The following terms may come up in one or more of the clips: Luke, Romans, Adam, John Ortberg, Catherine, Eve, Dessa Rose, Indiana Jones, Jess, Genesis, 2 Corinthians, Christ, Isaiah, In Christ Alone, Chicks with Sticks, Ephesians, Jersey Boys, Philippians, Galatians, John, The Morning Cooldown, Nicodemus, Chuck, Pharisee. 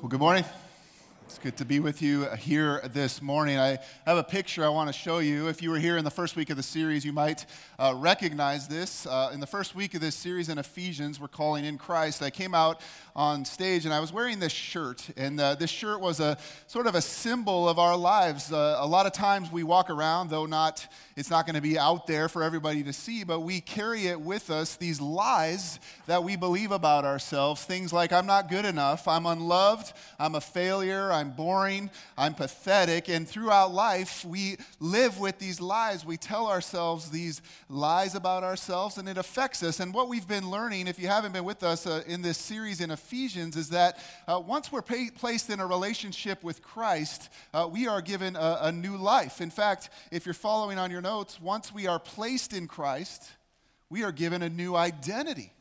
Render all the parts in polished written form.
Well, good morning. It's good to be with you here this morning. I have a picture I want to show you. If you were here in the first week of the series, you might recognize this. In the first week of this series in Ephesians, we're calling In Christ, I came out on stage and I was wearing this shirt. And this shirt was a sort of a symbol of our lives. A lot of times we walk around, though it's not going to be out there for everybody to see, but we carry it with us, these lies that we believe about ourselves, things like I'm not good enough, I'm unloved, I'm a failure, I'm boring, I'm pathetic, and throughout life we live with these lies. We tell ourselves these lies about ourselves, and it affects us. And what we've been learning, if you haven't been with us in this series in Ephesians, is that once we're placed in a relationship with Christ, we are given a new life. In fact, if you're following on your notes, once we are placed in Christ, we are given a new identity,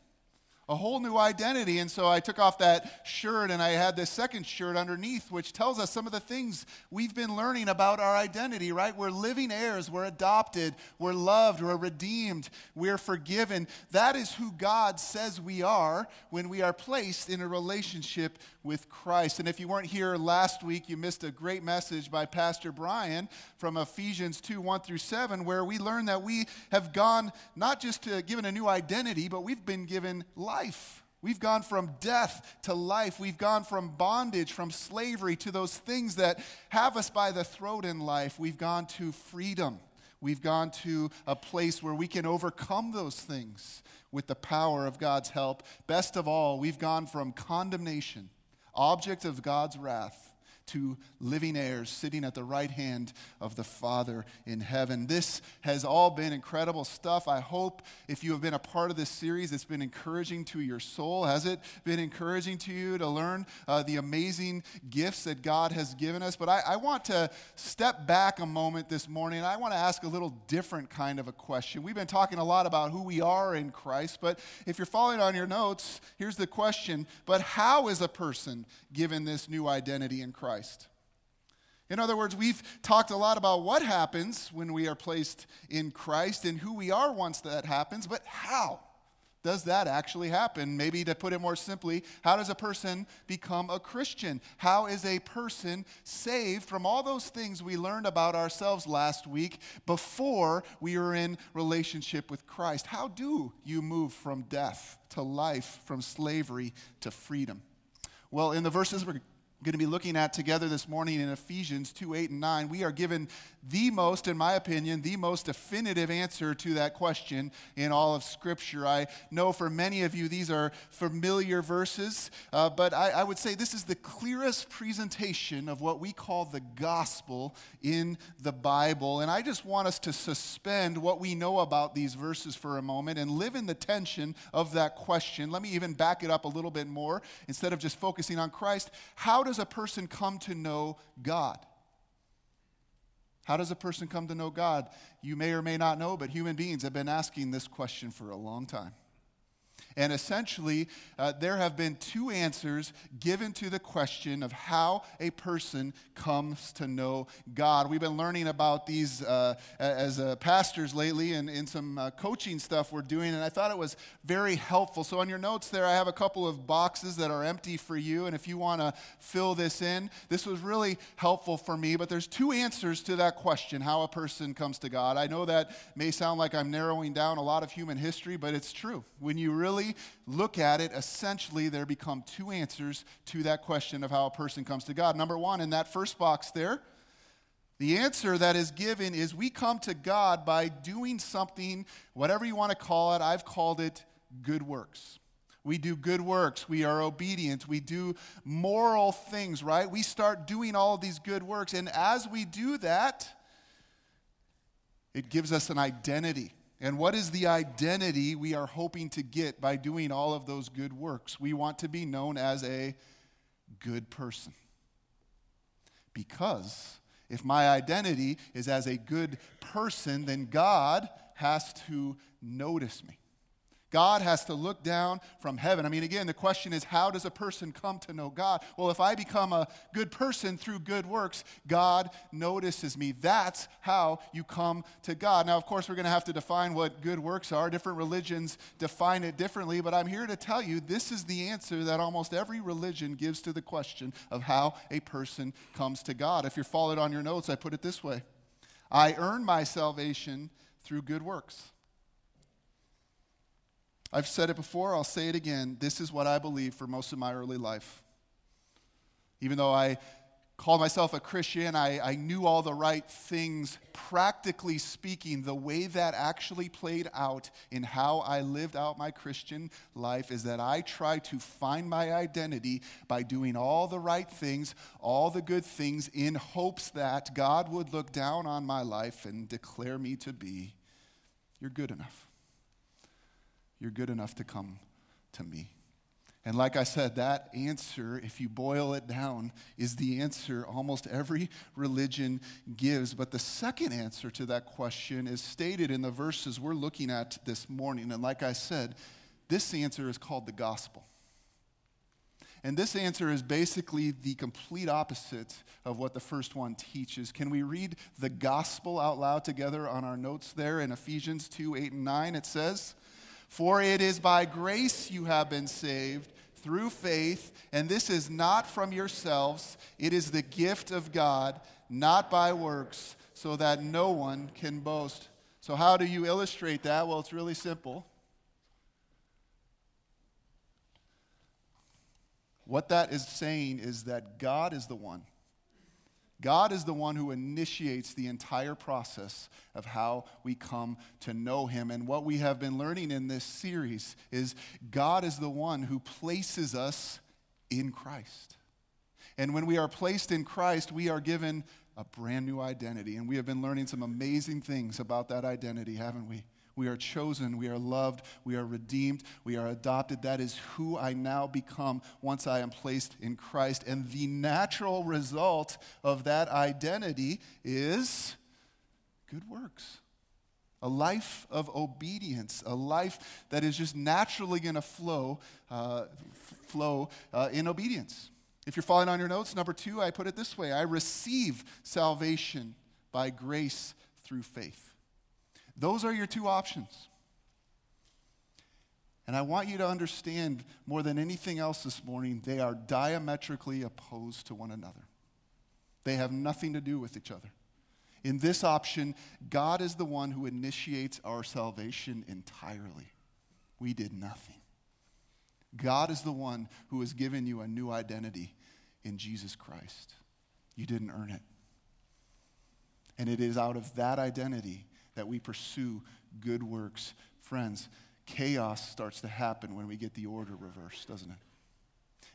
a whole new identity. And so I took off that shirt and I had this second shirt underneath, which tells us some of the things we've been learning about our identity, right? We're living heirs, we're adopted, we're loved, we're redeemed, we're forgiven. That is who God says we are when we are placed in a relationship with Christ. And if you weren't here last week, you missed a great message by Pastor Brian from Ephesians 2:1-7, where we learned that we have gone not just to given a new identity, but we've been given life. We've gone from death to life. We've gone from bondage, from slavery to those things that have us by the throat in life. We've gone to freedom. We've gone to a place where we can overcome those things with the power of God's help. Best of all, we've gone from condemnation, object of God's wrath, to living heirs sitting at the right hand of the Father in heaven. This has all been incredible stuff. I hope if you have been a part of this series, it's been encouraging to your soul. Has it been encouraging to you to learn the amazing gifts that God has given us? But I want to step back a moment this morning. I want to ask a little different kind of a question. We've been talking a lot about who we are in Christ, but if you're following on your notes, here's the question: but how is a person given this new identity in Christ? In other words, we've talked a lot about what happens when we are placed in Christ and who we are once that happens, but how does that actually happen? Maybe to put it more simply, how does a person become a Christian? How is a person saved from all those things we learned about ourselves last week before we were in relationship with Christ? How do you move from death to life, from slavery to freedom? Well, in the verses we're going to be looking at together this morning in Ephesians 2:8-9. We are given the most, in my opinion, the most definitive answer to that question in all of Scripture. I know for many of you these are familiar verses, but I would say this is the clearest presentation of what we call the gospel in the Bible. And I just want us to suspend what we know about these verses for a moment and live in the tension of that question. Let me even back it up a little bit more. Instead of just focusing on Christ, how does a person come to know God? How does a person come to know God? You may or may not know, but human beings have been asking this question for a long time. And essentially, there have been two answers given to the question of how a person comes to know God. We've been learning about these as pastors lately and in some coaching stuff we're doing, and I thought it was very helpful. So on your notes there, I have a couple of boxes that are empty for you, and if you want to fill this in, this was really helpful for me. But there's two answers to that question, how a person comes to God. I know that may sound like I'm narrowing down a lot of human history, but it's true. When you really look at it, essentially there become two answers to that question of how a person comes to God. Number one, in that first box there, the answer that is given is we come to God by doing something, whatever you want to call it. I've called it good works. We do good works. We are obedient. We do moral things, right? We start doing all of these good works. And as we do that, it gives us an identity. And what is the identity we are hoping to get by doing all of those good works? We want to be known as a good person. Because if my identity is as a good person, then God has to notice me. God has to look down from heaven. I mean, again, the question is, how does a person come to know God? Well, if I become a good person through good works, God notices me. That's how you come to God. Now, of course, we're going to have to define what good works are. Different religions define it differently, but I'm here to tell you this is the answer that almost every religion gives to the question of how a person comes to God. If you're followed on your notes, I put it this way. I earn my salvation through good works. I've said it before, I'll say it again. This is what I believe for most of my early life. Even though I called myself a Christian, I knew all the right things. Practically speaking, the way that actually played out in how I lived out my Christian life is that I tried to find my identity by doing all the right things, all the good things, in hopes that God would look down on my life and declare me to be, you're good enough. You're good enough to come to me. And like I said, that answer, if you boil it down, is the answer almost every religion gives. But the second answer to that question is stated in the verses we're looking at this morning. And like I said, this answer is called the gospel. And this answer is basically the complete opposite of what the first one teaches. Can we read the gospel out loud together on our notes there in Ephesians 2:8-9? It says, "For it is by grace you have been saved, through faith, and this is not from yourselves. It is the gift of God, not by works, so that no one can boast." So how do you illustrate that? Well, it's really simple. What that is saying is that God is the one. God is the one who initiates the entire process of how we come to know him. And what we have been learning in this series is God is the one who places us in Christ. And when we are placed in Christ, we are given a brand new identity. And we have been learning some amazing things about that identity, haven't we? We are chosen, we are loved, we are redeemed, we are adopted. That is who I now become once I am placed in Christ. And the natural result of that identity is good works. A life of obedience, a life that is just naturally going to flow in obedience. If you're following on your notes, number two, I put it this way. I receive salvation by grace through faith. Those are your two options. And I want you to understand more than anything else this morning, they are diametrically opposed to one another. They have nothing to do with each other. In this option, God is the one who initiates our salvation entirely. We did nothing. God is the one who has given you a new identity in Jesus Christ. You didn't earn it. And it is out of that identity that we pursue good works. Friends, chaos starts to happen when we get the order reversed, doesn't it?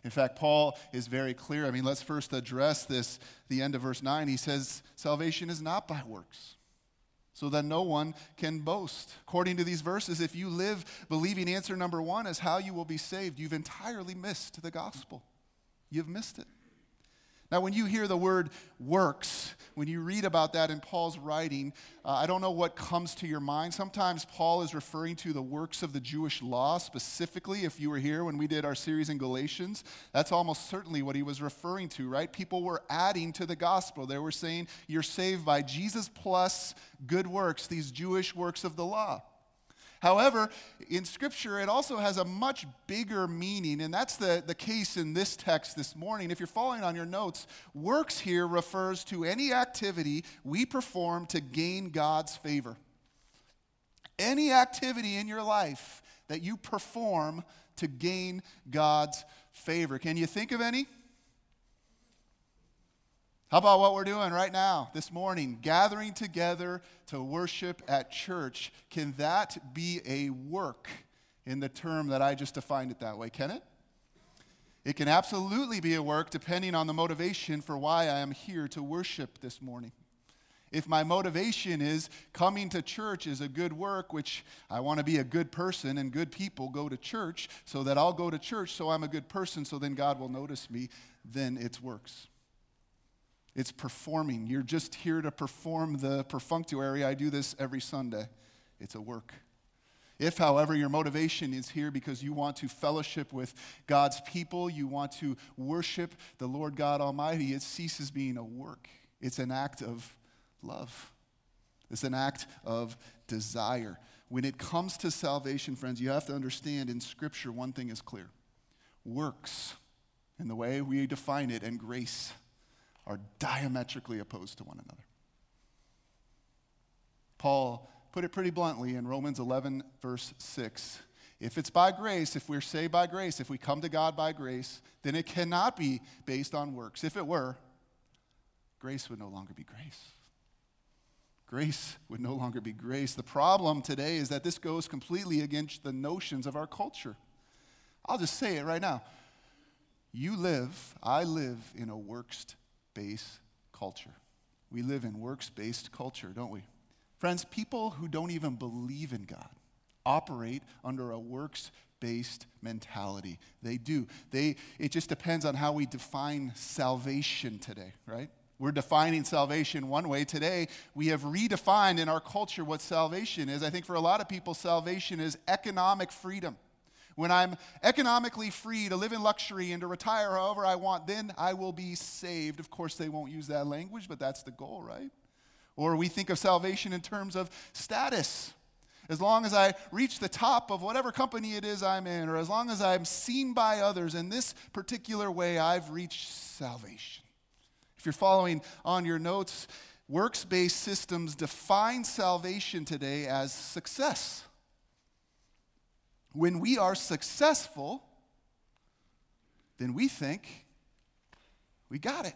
In fact, Paul is very clear. I mean, let's first address this, the end of verse 9. He says, salvation is not by works, so that no one can boast. According to these verses, if you live believing answer number one is how you will be saved, you've entirely missed the gospel. You've missed it. Now, when you hear the word works, when you read about that in Paul's writing, I don't know what comes to your mind. Sometimes Paul is referring to the works of the Jewish law specifically. If you were here when we did our series in Galatians, that's almost certainly what he was referring to, right? People were adding to the gospel. They were saying, you're saved by Jesus plus good works, these Jewish works of the law. However, in Scripture, it also has a much bigger meaning, and that's the case in this text this morning. If you're following on your notes, works here refers to any activity we perform to gain God's favor. Any activity in your life that you perform to gain God's favor. Can you think of any? How about what we're doing right now, this morning, gathering together to worship at church? Can that be a work in the term that I just defined it that way? Can it? It can absolutely be a work depending on the motivation for why I am here to worship this morning. If my motivation is coming to church is a good work, which I want to be a good person and good people go to church so that I'll go to church so I'm a good person so then God will notice me, then it's works. It's performing. You're just here to perform the perfunctory. I do this every Sunday. It's a work. If, however, your motivation is here because you want to fellowship with God's people, you want to worship the Lord God Almighty, it ceases being a work. It's an act of love. It's an act of desire. When it comes to salvation, friends, you have to understand in Scripture one thing is clear. Works, in the way we define it, and grace are diametrically opposed to one another. Paul put it pretty bluntly in Romans 11, verse 6. If it's by grace, if we're saved by grace, if we come to God by grace, then it cannot be based on works. If it were, grace would no longer be grace. Grace would no longer be grace. The problem today is that this goes completely against the notions of our culture. I'll just say it right now. I live in a works-based culture. We live in works-based culture, don't we? Friends, people who don't even believe in God operate under a works-based mentality. They do. It just depends on how we define salvation today, right? We're defining salvation one way. Today, we have redefined in our culture what salvation is. I think for a lot of people, salvation is economic freedom. When I'm economically free to live in luxury and to retire however I want, then I will be saved. Of course, they won't use that language, but that's the goal, right? Or we think of salvation in terms of status. As long as I reach the top of whatever company it is I'm in, or as long as I'm seen by others in this particular way, I've reached salvation. If you're following on your notes, works-based systems define salvation today as success. When we are successful, then we think we got it.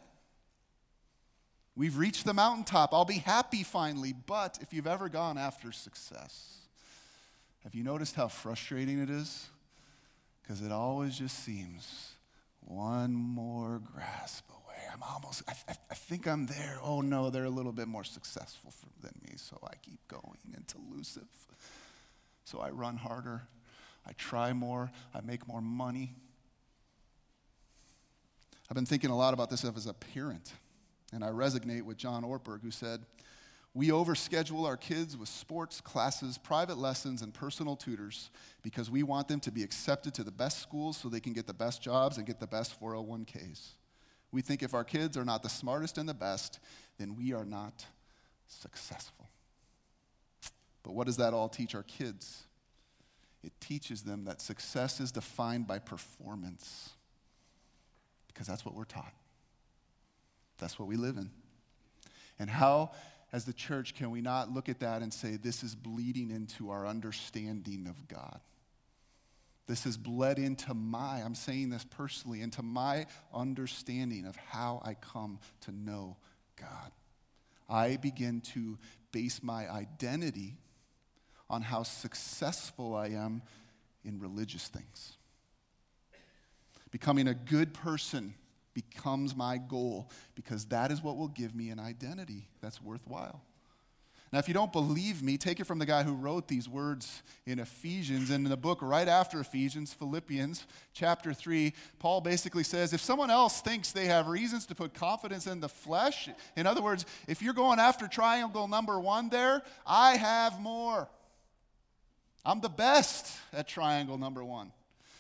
We've reached the mountaintop. I'll be happy finally. But if you've ever gone after success, have you noticed how frustrating it is? Because it always just seems one more grasp away. I think I'm there. Oh no, they're a little bit more successful than me, so I keep going. It's elusive. So I run harder. I try more, I make more money. I've been thinking a lot about this as a parent, and I resonate with John Ortberg, who said, we overschedule our kids with sports, classes, private lessons, and personal tutors because we want them to be accepted to the best schools so they can get the best jobs and get the best 401ks. We think if our kids are not the smartest and the best, then we are not successful. But what does that all teach our kids? It teaches them that success is defined by performance because that's what we're taught. That's what we live in. And how, as the church, can we not look at that and say, this is bleeding into our understanding of God? This has bled into I'm saying this personally, into my understanding of how I come to know God. I begin to base my identity on how successful I am in religious things. Becoming a good person becomes my goal because that is what will give me an identity that's worthwhile. Now, if you don't believe me, take it from the guy who wrote these words in Ephesians. And in the book right after Ephesians, Philippians chapter 3, Paul basically says, if someone else thinks they have reasons to put confidence in the flesh, in other words, if you're going after triangle number one there, I have more. I'm the best at triangle number one.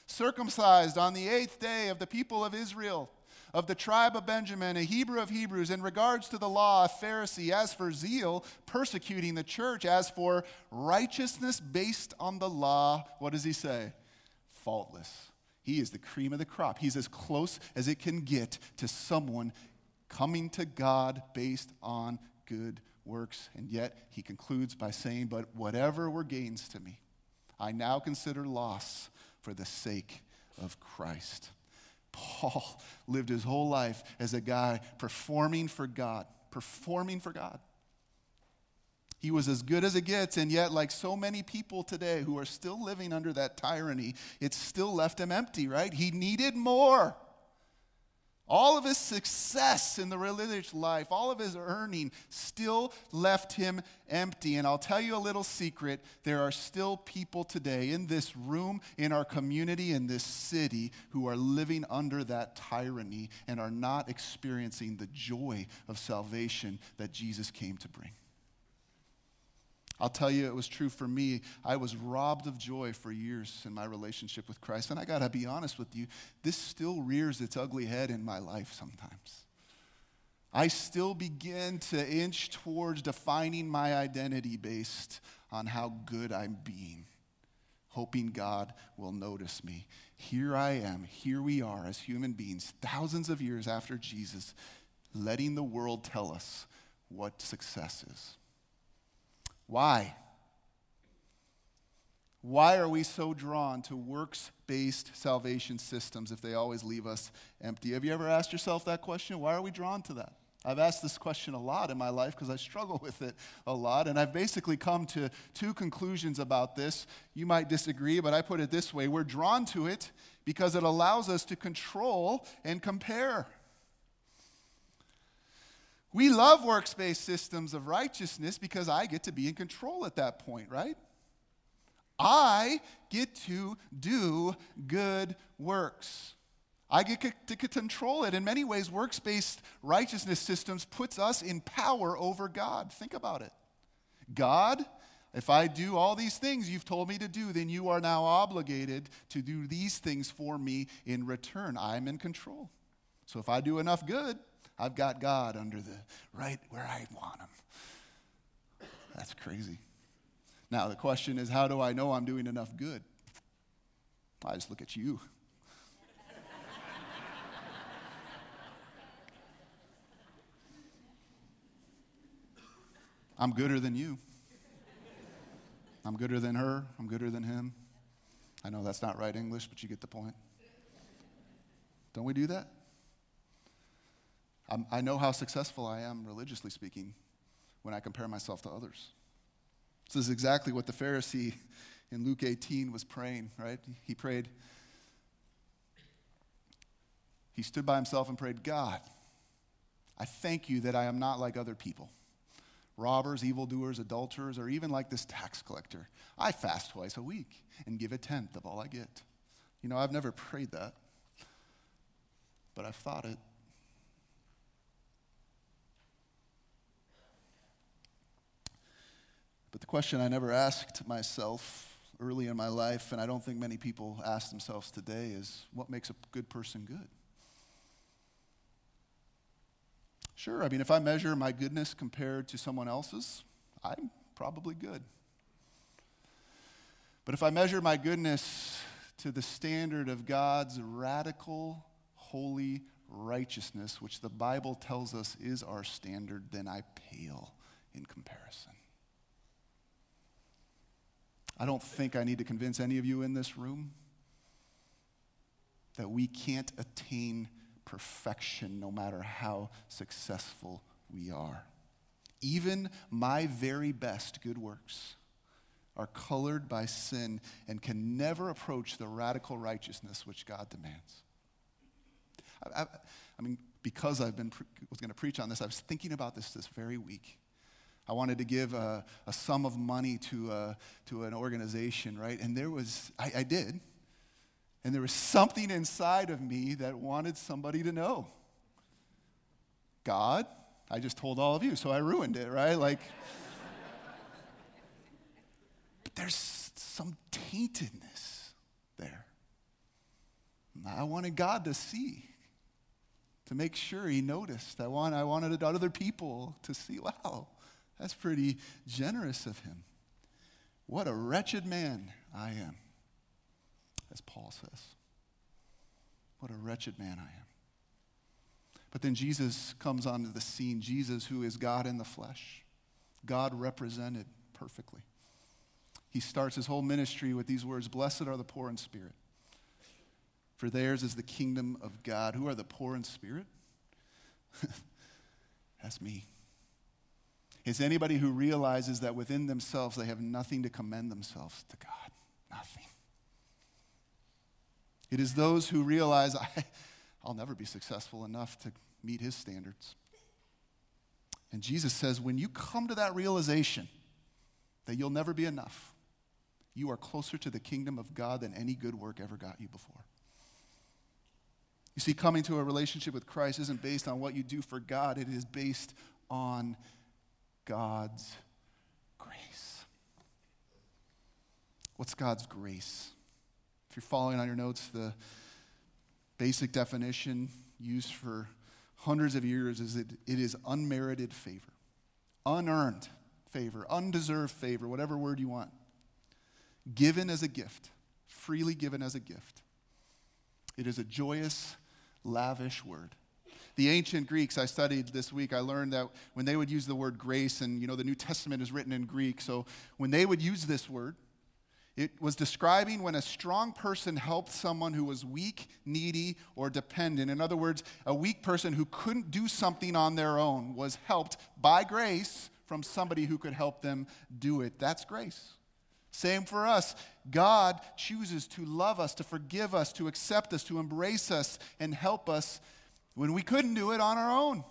Circumcised on the 8th day of the people of Israel, of the tribe of Benjamin, a Hebrew of Hebrews, in regards to the law, a Pharisee, as for zeal, persecuting the church, as for righteousness based on the law, what does he say? Faultless. He is the cream of the crop. He's as close as it can get to someone coming to God based on good works. And yet he concludes by saying, but whatever were gains to me, I now consider loss for the sake of Christ. Paul lived his whole life as a guy performing for God. He was as good as it gets, and yet, like so many people today who are still living under that tyranny, it still left him empty, right? He needed more. All of his success in the religious life, all of his earning still left him empty. And I'll tell you a little secret. There are still people today in this room, in our community, in this city, who are living under that tyranny and are not experiencing the joy of salvation that Jesus came to bring. I'll tell you, it was true for me. I was robbed of joy for years in my relationship with Christ. And I got to be honest with you, this still rears its ugly head in my life sometimes. I still begin to inch towards defining my identity based on how good I'm being, hoping God will notice me. Here I am, here we are as human beings, thousands of years after Jesus, letting the world tell us what success is. Why? Why are we so drawn to works-based salvation systems if they always leave us empty? Have you ever asked yourself that question? Why are we drawn to that? I've asked this question a lot in my life because I struggle with it a lot, and I've basically come to two conclusions about this. You might disagree, but I put it this way. We're drawn to it because it allows us to control and compare. We love works-based systems of righteousness because I get to be in control at that point, right? I get to do good works. I get to control it. In many ways, works-based righteousness systems puts us in power over God. Think about it. God, if I do all these things you've told me to do, then you are now obligated to do these things for me in return. I'm in control. So if I do enough good, I've got God under the right where I want him. That's crazy. Now, the question is, how do I know I'm doing enough good? I just look at you. I'm gooder than you. I'm gooder than her. I'm gooder than him. I know that's not right English, but you get the point. Don't we do that? I know how successful I am, religiously speaking, when I compare myself to others. This is exactly what the Pharisee in Luke 18 was praying, right? He prayed. He stood by himself and prayed, God, I thank you that I am not like other people. Robbers, evildoers, adulterers, or even like this tax collector. I fast twice a week and give a tenth of all I get. You know, I've never prayed that, but I've thought it. But the question I never asked myself early in my life, and I don't think many people ask themselves today, is what makes a good person good? Sure, I mean, if I measure my goodness compared to someone else's, I'm probably good. But if I measure my goodness to the standard of God's radical, holy righteousness, which the Bible tells us is our standard, then I pale in comparison. I don't think I need to convince any of you in this room that we can't attain perfection no matter how successful we are. Even my very best good works are colored by sin and can never approach the radical righteousness which God demands. I mean, because I was going to preach on this, I was thinking about this very week. I wanted to give a sum of money to an organization, right? And there was, I did. And there was something inside of me that wanted somebody to know. God, I just told all of you, so I ruined it, right? Like, but there's some taintedness there. And I wanted God to see, to make sure he noticed. I wanted other people to see, wow, that's pretty generous of him. What a wretched man I am. As Paul says, what a wretched man I am. But then Jesus comes onto the scene. Jesus, who is God in the flesh, God represented perfectly. He starts his whole ministry with these words, blessed are the poor in spirit, for theirs is the kingdom of God. Who are the poor in spirit? That's me. It's anybody who realizes that within themselves they have nothing to commend themselves to God. Nothing. It is those who realize, I'll never be successful enough to meet his standards. And Jesus says, when you come to that realization that you'll never be enough, you are closer to the kingdom of God than any good work ever got you before. You see, coming to a relationship with Christ isn't based on what you do for God. It is based on God's grace. What's God's grace? If you're following on your notes, the basic definition used for hundreds of years is that it is unmerited favor, unearned favor, undeserved favor, whatever word you want. Given as a gift, freely given as a gift. It is a joyous, lavish word. The ancient Greeks I studied this week, I learned that when they would use the word grace, and the New Testament is written in Greek, so when they would use this word, it was describing when a strong person helped someone who was weak, needy, or dependent. In other words, a weak person who couldn't do something on their own was helped by grace from somebody who could help them do it. That's grace. Same for us. God chooses to love us, to forgive us, to accept us, to embrace us, and help us when we couldn't do it on our own,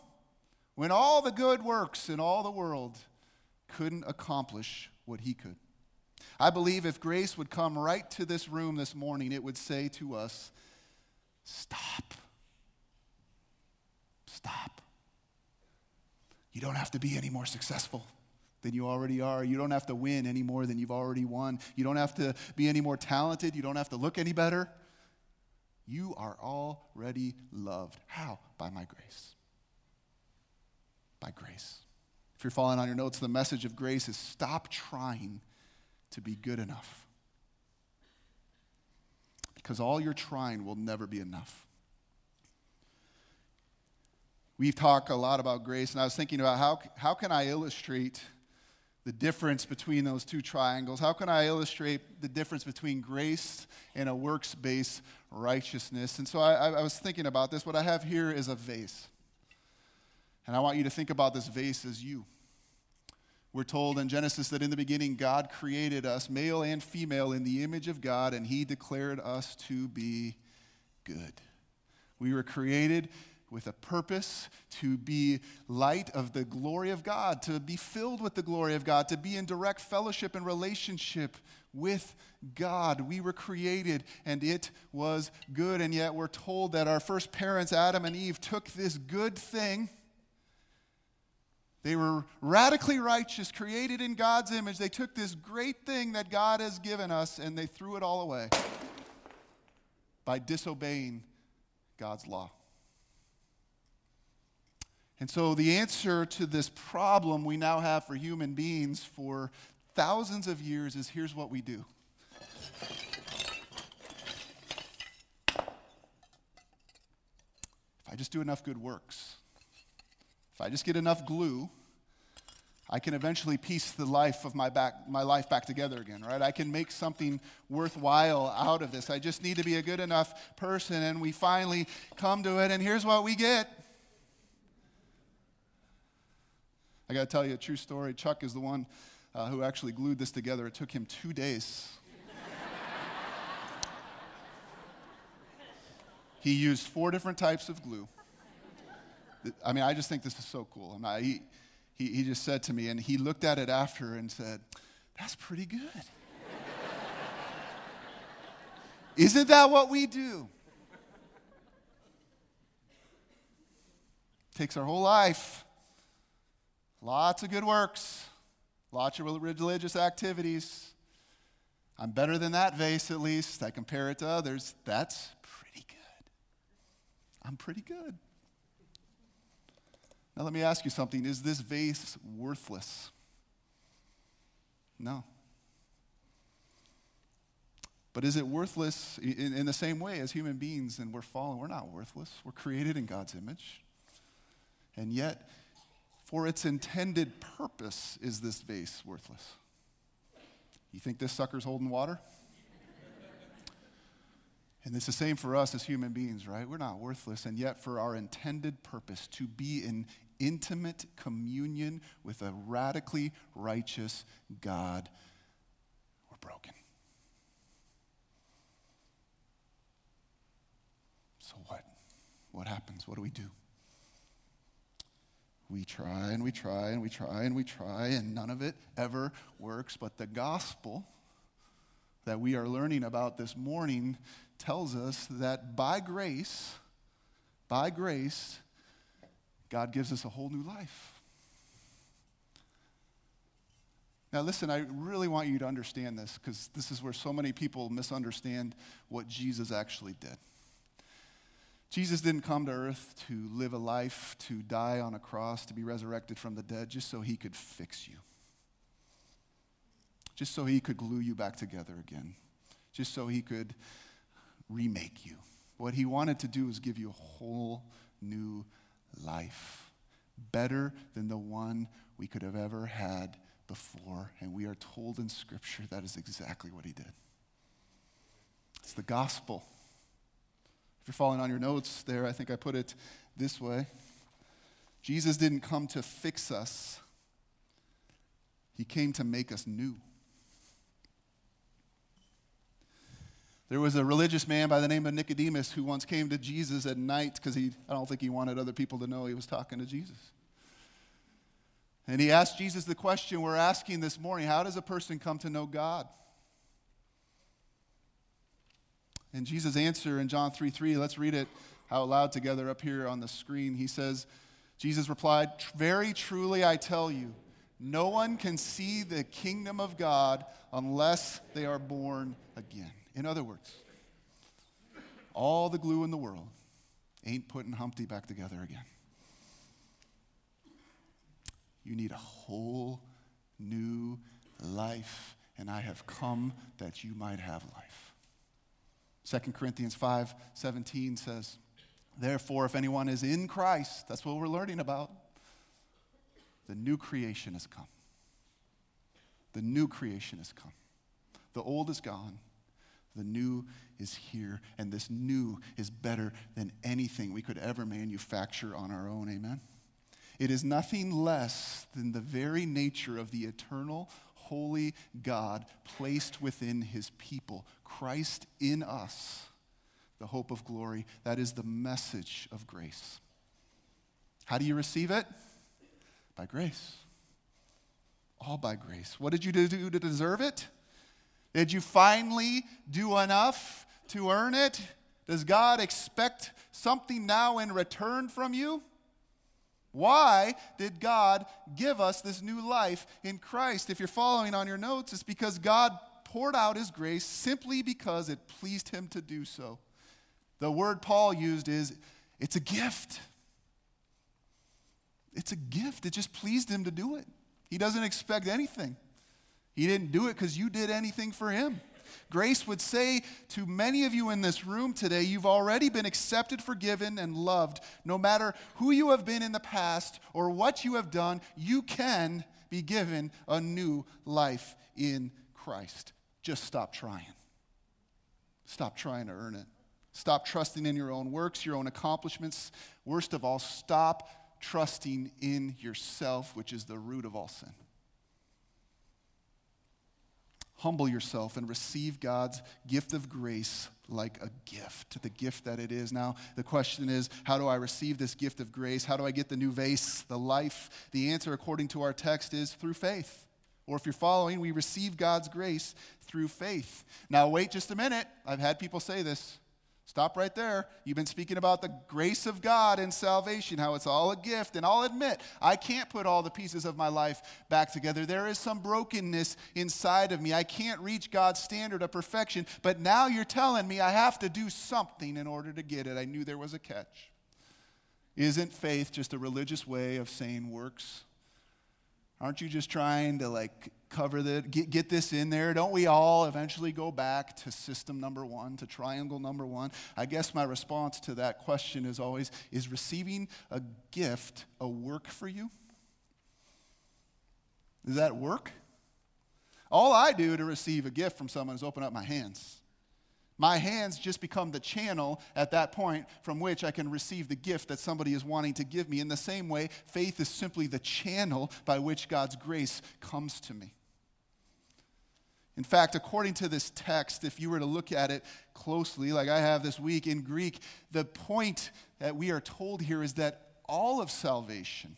when all the good works in all the world couldn't accomplish what he could. I believe if grace would come right to this room this morning, it would say to us, stop. You don't have to be any more successful than you already are. You don't have to win any more than you've already won. You don't have to be any more talented. You don't have to look any better. You are already loved. How? By my grace. By grace. If you're following on your notes, the message of grace is stop trying to be good enough, because all you're trying will never be enough. We've talked a lot about grace, and I was thinking about how can I illustrate the difference between those two triangles? How can I illustrate the difference between grace and a works-based righteousness? And so I was thinking about this. What I have here is a vase, and I want you to think about this vase as you. We're told in Genesis that in the beginning God created us, male and female, in the image of God, and he declared us to be good. We were created with a purpose to be light of the glory of God, to be filled with the glory of God, to be in direct fellowship and relationship with God. We were created, and it was good, and yet we're told that our first parents, Adam and Eve, took this good thing. They were radically righteous, created in God's image. They took this great thing that God has given us, and they threw it all away by disobeying God's law. And so the answer to this problem we now have for human beings for thousands of years is, here's what we do. If I just do enough good works, if I just get enough glue, I can eventually piece the life of my life back together again, right? I can make something worthwhile out of this. I just need to be a good enough person, and we finally come to it, and here's what we get. I got to tell you a true story. Chuck is the one who actually glued this together. It took him 2 days. He used 4 different types of glue. I mean, I just think this is so cool. And he just said to me, and he looked at it after and said, "That's pretty good." Isn't that what we do? Takes our whole life. Lots of good works. Lots of religious activities. I'm better than that vase, at least. I compare it to others. That's pretty good. I'm pretty good. Now let me ask you something. Is this vase worthless? No. But is it worthless in the same way as human beings, and we're fallen? We're not worthless. We're created in God's image. And yet, for its intended purpose, is this vase worthless? You think this sucker's holding water? And it's the same for us as human beings, right? We're not worthless, and yet for our intended purpose, to be in intimate communion with a radically righteous God, we're broken. So what? What happens? What do we do? We try and we try and we try and we try, and none of it ever works, but the gospel that we are learning about this morning tells us that by grace, God gives us a whole new life. Now listen, I really want you to understand this, because this is where so many people misunderstand what Jesus actually did. Jesus didn't come to earth to live a life, to die on a cross, to be resurrected from the dead, just so he could fix you. Just so he could glue you back together again. Just so he could remake you. What he wanted to do was give you a whole new life, better than the one we could have ever had before. And we are told in Scripture that is exactly what he did. It's the gospel. If you're following on your notes there, I think I put it this way. Jesus didn't come to fix us. He came to make us new. There was a religious man by the name of Nicodemus who once came to Jesus at night because I don't think he wanted other people to know he was talking to Jesus. And he asked Jesus the question we're asking this morning: how does a person come to know God? And Jesus' answer in John 3:3, let's read it out loud together up here on the screen. He says, Jesus replied, "Very truly I tell you, no one can see the kingdom of God unless they are born again." In other words, all the glue in the world ain't putting Humpty back together again. You need a whole new life, and I have come that you might have life. 2 Corinthians 5:17 says, "Therefore, if anyone is in Christ," that's what we're learning about, "the new creation has come." The new creation has come. The old is gone. The new is here. And this new is better than anything we could ever manufacture on our own. Amen? It is nothing less than the very nature of the eternal, holy God placed within his people. Christ in us, the hope of glory. That is the message of grace. How do you receive it? By grace. All by grace. What did you do to deserve it? Did you finally do enough to earn it? Does God expect something now in return from you? Why did God give us this new life in Christ? If you're following on your notes, it's because God poured out his grace simply because it pleased him to do so. The word Paul used is, it's a gift. It's a gift. It just pleased him to do it. He doesn't expect anything. He didn't do it because you did anything for him. Grace would say to many of you in this room today, you've already been accepted, forgiven, and loved. No matter who you have been in the past or what you have done, you can be given a new life in Christ. Just stop trying. Stop trying to earn it. Stop trusting in your own works, your own accomplishments. Worst of all, stop trusting in yourself, which is the root of all sin. Humble yourself and receive God's gift of grace like a gift, the gift that it is. Now, the question is, how do I receive this gift of grace? How do I get the new vase, the life? The answer, according to our text, is through faith. Or if you're following, we receive God's grace through faith. Now, wait just a minute. I've had people say this. Stop right there. You've been speaking about the grace of God in salvation, how it's all a gift. And I'll admit, I can't put all the pieces of my life back together. There is some brokenness inside of me. I can't reach God's standard of perfection. But now you're telling me I have to do something in order to get it. I knew there was a catch. Isn't faith just a religious way of saying works? Aren't you just trying to cover get this in there? Don't we all eventually go back to system number one, to triangle number one? I guess my response to that question is always, is receiving a gift a work for you? Does that work? All I do to receive a gift from someone is open up my hands. My hands just become the channel at that point from which I can receive the gift that somebody is wanting to give me. In the same way, faith is simply the channel by which God's grace comes to me. In fact, according to this text, if you were to look at it closely, like I have this week in Greek, the point that we are told here is that all of salvation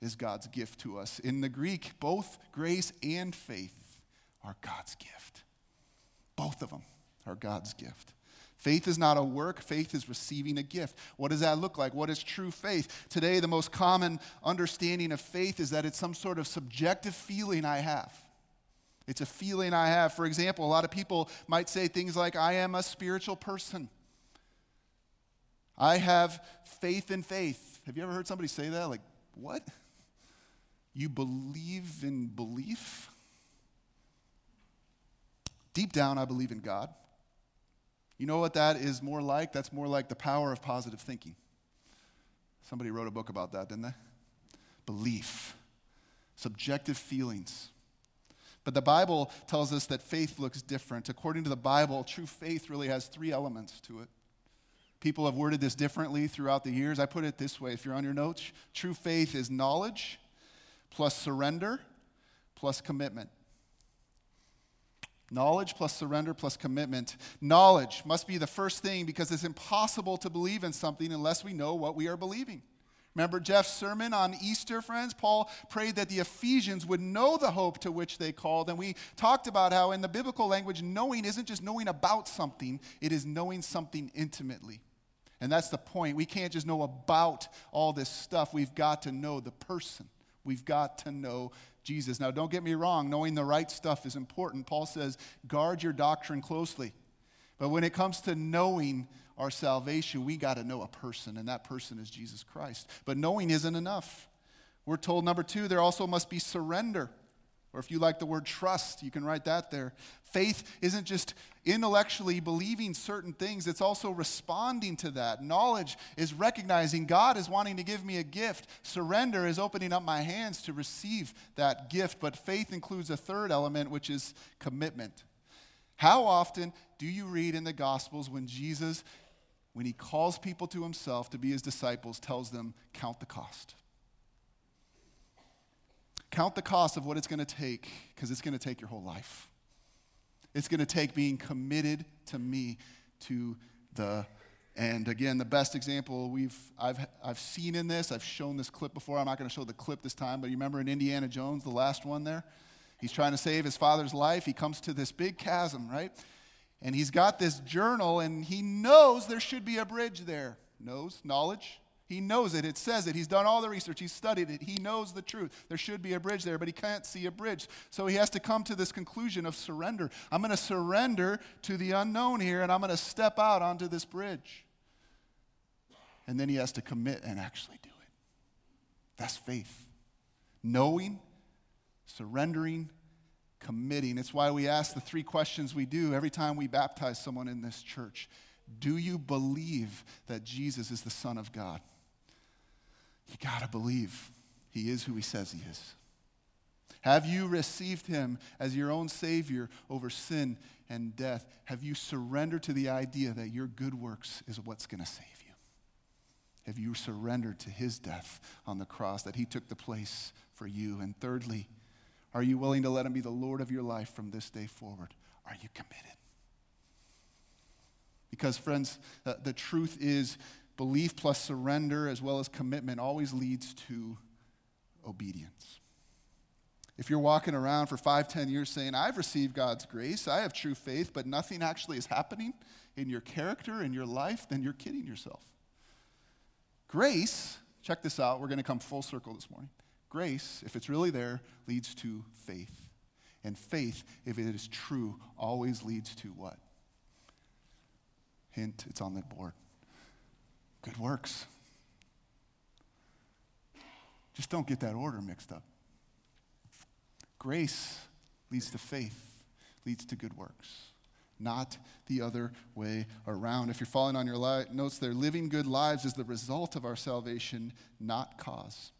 is God's gift to us. In the Greek, both grace and faith are God's gift. Both of them are God's gift. Faith is not a work. Faith is receiving a gift. What does that look like? What is true faith? Today, the most common understanding of faith is that it's some sort of subjective feeling I have. It's a feeling I have. For example, a lot of people might say things like, I am a spiritual person. I have faith in faith. Have you ever heard somebody say that? Like, what? You believe in belief? Deep down, I believe in God. You know what that is more like? That's more like the power of positive thinking. Somebody wrote a book about that, didn't they? Belief. Subjective feelings. But the Bible tells us that faith looks different. According to the Bible, true faith really has three elements to it. People have worded this differently throughout the years. I put it this way, if you're on your notes, true faith is knowledge plus surrender plus commitment. Knowledge plus surrender plus commitment. Knowledge must be the first thing because it's impossible to believe in something unless we know what we are believing. Remember Jeff's sermon on Easter, friends? Paul prayed that the Ephesians would know the hope to which they called, and we talked about how in the biblical language, knowing isn't just knowing about something, it is knowing something intimately. And that's the point. We can't just know about all this stuff. We've got to know the person. We've got to know Jesus. Now, don't get me wrong. Knowing the right stuff is important. Paul says, guard your doctrine closely. But when it comes to knowing our salvation, we got to know a person, and that person is Jesus Christ. But knowing isn't enough. We're told, number two, there also must be surrender. Or if you like the word trust, you can write that there. Faith isn't just intellectually believing certain things. It's also responding to that. Knowledge is recognizing God is wanting to give me a gift. Surrender is opening up my hands to receive that gift. But faith includes a third element, which is commitment. How often do you read in the Gospels when Jesus, when he calls people to himself to be his disciples, tells them, count the cost? Count the cost of what it's going to take, because it's going to take your whole life. It's going to take being committed to me to the end. Again, the best example I've seen in this, I've shown this clip before. I'm not going to show the clip this time, but you remember in Indiana Jones, the last one there? He's trying to save his father's life. He comes to this big chasm, right? And he's got this journal, and he knows there should be a bridge there. Knows, knowledge. He knows it. It says it. He's done all the research. He's studied it. He knows the truth. There should be a bridge there, but he can't see a bridge. So he has to come to this conclusion of surrender. I'm going to surrender to the unknown here, and I'm going to step out onto this bridge. And then he has to commit and actually do it. That's faith. Knowing, surrendering, committing. It's why we ask the three questions we do every time we baptize someone in this church. Do you believe that Jesus is the Son of God? You got to believe he is who he says he is. Have you received him as your own Savior over sin and death? Have you surrendered to the idea that your good works is what's going to save you? Have you surrendered to his death on the cross, that he took the place for you? And thirdly, are you willing to let him be the Lord of your life from this day forward? Are you committed? Because, friends, the truth is belief plus surrender as well as commitment always leads to obedience. If you're walking around for 5-10 years saying, I've received God's grace, I have true faith, but nothing actually is happening in your character, in your life, then you're kidding yourself. Grace, check this out, we're going to come full circle this morning. Grace, if it's really there, leads to faith. And faith, if it is true, always leads to what? Hint, it's on the board. Good works. Just don't get that order mixed up. Grace leads to faith, leads to good works. Not the other way around. If you're following on your notes there, living good lives is the result of our salvation, not cause.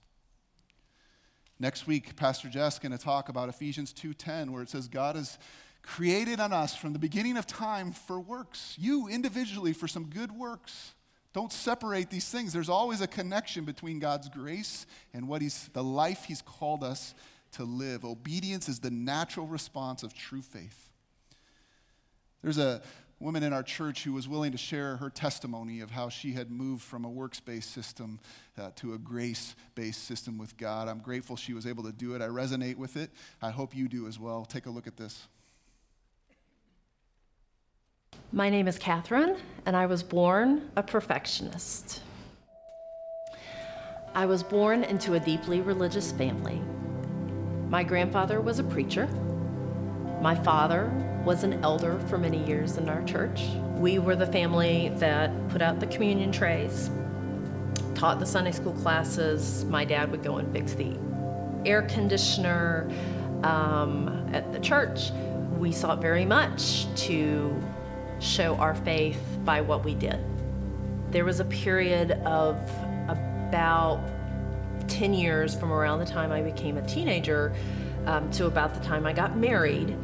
Next week, Pastor Jess is going to talk about Ephesians 2:10, where it says God has created on us from the beginning of time for works. You individually for some good works. Don't separate these things. There's always a connection between God's grace and what the life he's called us to live. Obedience is the natural response of true faith. There's a woman in our church who was willing to share her testimony of how she had moved from a works-based system to a grace-based system with God. I'm grateful she was able to do it. I resonate with it. I hope you do as well. Take a look at this. My name is Catherine, and I was born a perfectionist. I was born into a deeply religious family. My grandfather was a preacher. My father was an elder for many years in our church. We were the family that put out the communion trays, taught the Sunday school classes. My dad would go and fix the air conditioner at the church. We sought very much to show our faith by what we did. There was a period of about 10 years from around the time I became a teenager to about the time I got married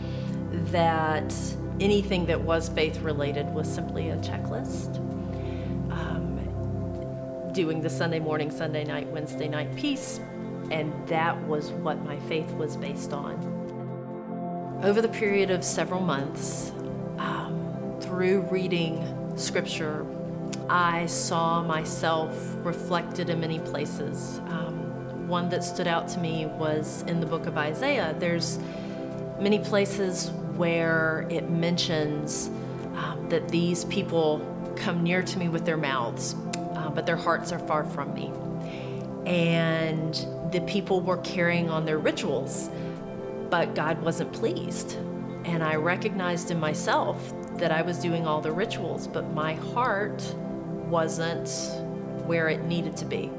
that anything that was faith-related was simply a checklist. Doing the Sunday morning, Sunday night, Wednesday night piece, and that was what my faith was based on. Over the period of several months, through reading scripture, I saw myself reflected in many places. One that stood out to me was in the book of Isaiah. There's many places where it mentions that these people come near to me with their mouths, but their hearts are far from me. And the people were carrying on their rituals, but God wasn't pleased. And I recognized in myself that I was doing all the rituals, but my heart wasn't where it needed to be.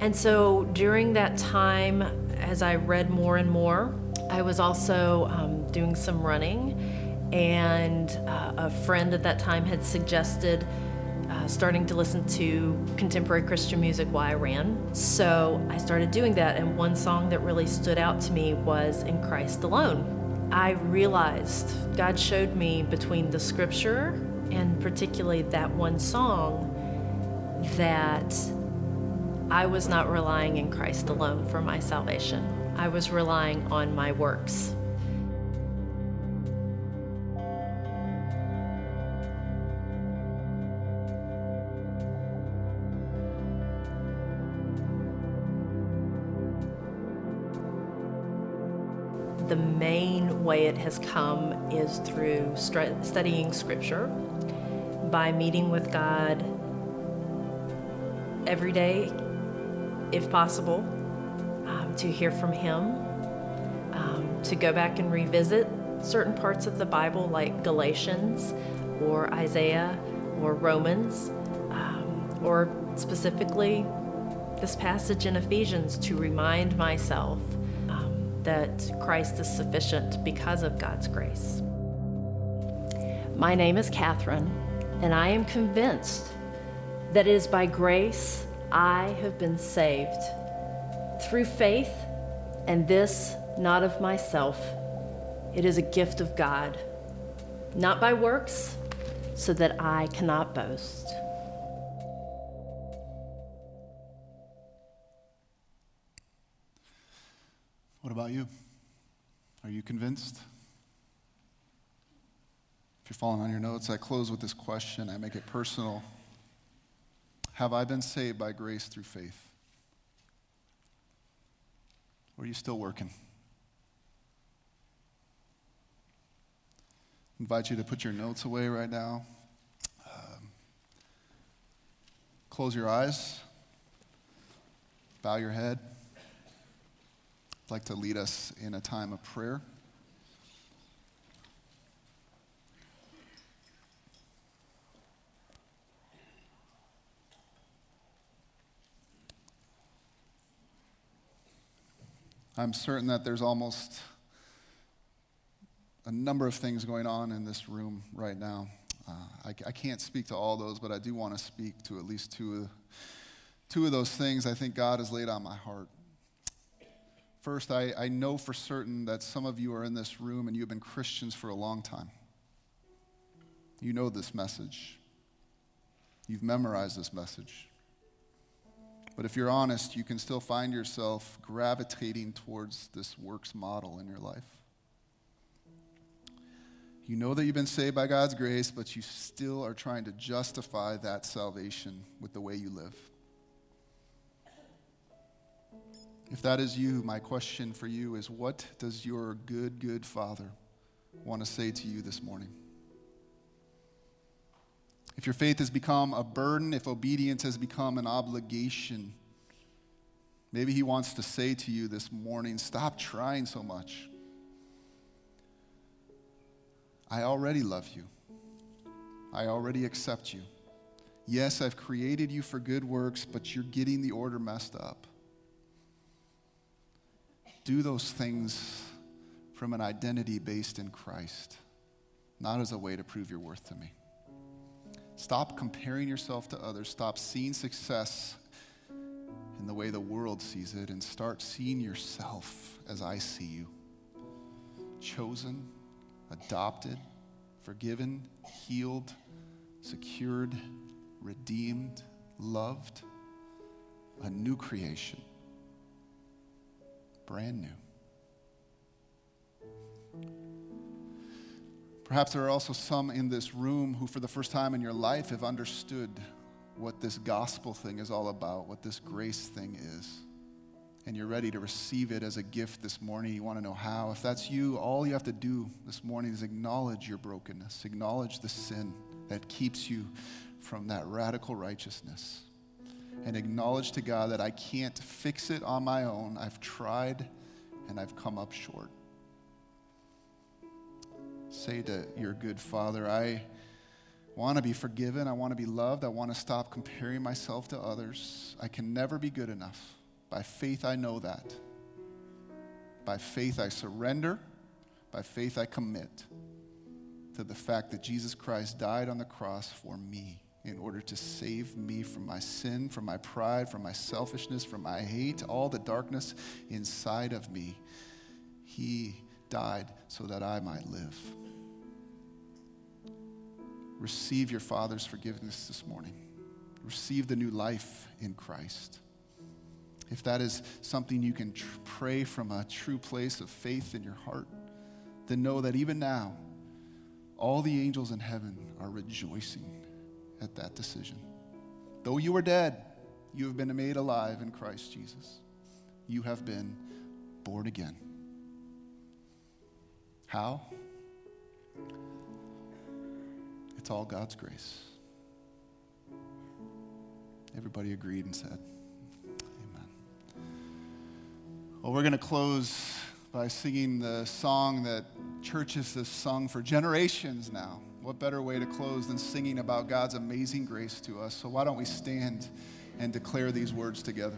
And so during that time, as I read more and more, I was also doing some running, and a friend at that time had suggested starting to listen to contemporary Christian music while I ran. So I started doing that, and one song that really stood out to me was In Christ Alone. I realized God showed me between the scripture and particularly that one song that I was not relying in Christ alone for my salvation. I was relying on my works. The main way it has come is through studying scripture, by meeting with God every day, if possible, to hear from Him, to go back and revisit certain parts of the Bible like Galatians or Isaiah or Romans, or specifically this passage in Ephesians to remind myself that Christ is sufficient because of God's grace. My name is Catherine, and I am convinced that it is by grace I have been saved through faith, and this not of myself. It is a gift of God, not by works, so that I cannot boast. What about you? Are you convinced? If you're following on your notes, I close with this question. I make it personal. Have I been saved by grace through faith? Or are you still working? I invite you to put your notes away right now. Close your eyes. Bow your head. I'd like to lead us in a time of prayer. I'm certain that there's almost a number of things going on in this room right now. I can't speak to all those, but I do want to speak to at least two of those things I think God has laid on my heart. First, I know for certain that some of you are in this room and you've been Christians for a long time. You know this message. You've memorized this message. But if you're honest, you can still find yourself gravitating towards this works model in your life. You know that you've been saved by God's grace, but you still are trying to justify that salvation with the way you live. If that is you, my question for you is, what does your good Father want to say to you this morning? If your faith has become a burden, if obedience has become an obligation, maybe He wants to say to you this morning, stop trying so much. I already love you. I already accept you. Yes, I've created you for good works, but you're getting the order messed up. Do those things from an identity based in Christ, not as a way to prove your worth to me. Stop comparing yourself to others. Stop seeing success in the way the world sees it and start seeing yourself as I see you. Chosen, adopted, forgiven, healed, secured, redeemed, loved, a new creation, brand new. Perhaps there are also some in this room who for the first time in your life have understood what this gospel thing is all about, what this grace thing is, and you're ready to receive it as a gift this morning. You want to know how. If that's you, all you have to do this morning is acknowledge your brokenness, acknowledge the sin that keeps you from that radical righteousness, and acknowledge to God that I can't fix it on my own. I've tried and I've come up short. Say to your good Father, I want to be forgiven. I want to be loved. I want to stop comparing myself to others. I can never be good enough. By faith, I know that. By faith, I surrender. By faith, I commit to the fact that Jesus Christ died on the cross for me in order to save me from my sin, from my pride, from my selfishness, from my hate, all the darkness inside of me. He died so that I might live. Receive your Father's forgiveness this morning. Receive the new life in Christ. If that is something you can pray from a true place of faith in your heart, then know that even now, all the angels in heaven are rejoicing at that decision. Though you were dead, you have been made alive in Christ Jesus. You have been born again. How? It's all God's grace. Everybody agreed and said, amen. Well, we're going to close by singing the song that churches have sung for generations now. What better way to close than singing about God's amazing grace to us? So why don't we stand and declare these words together?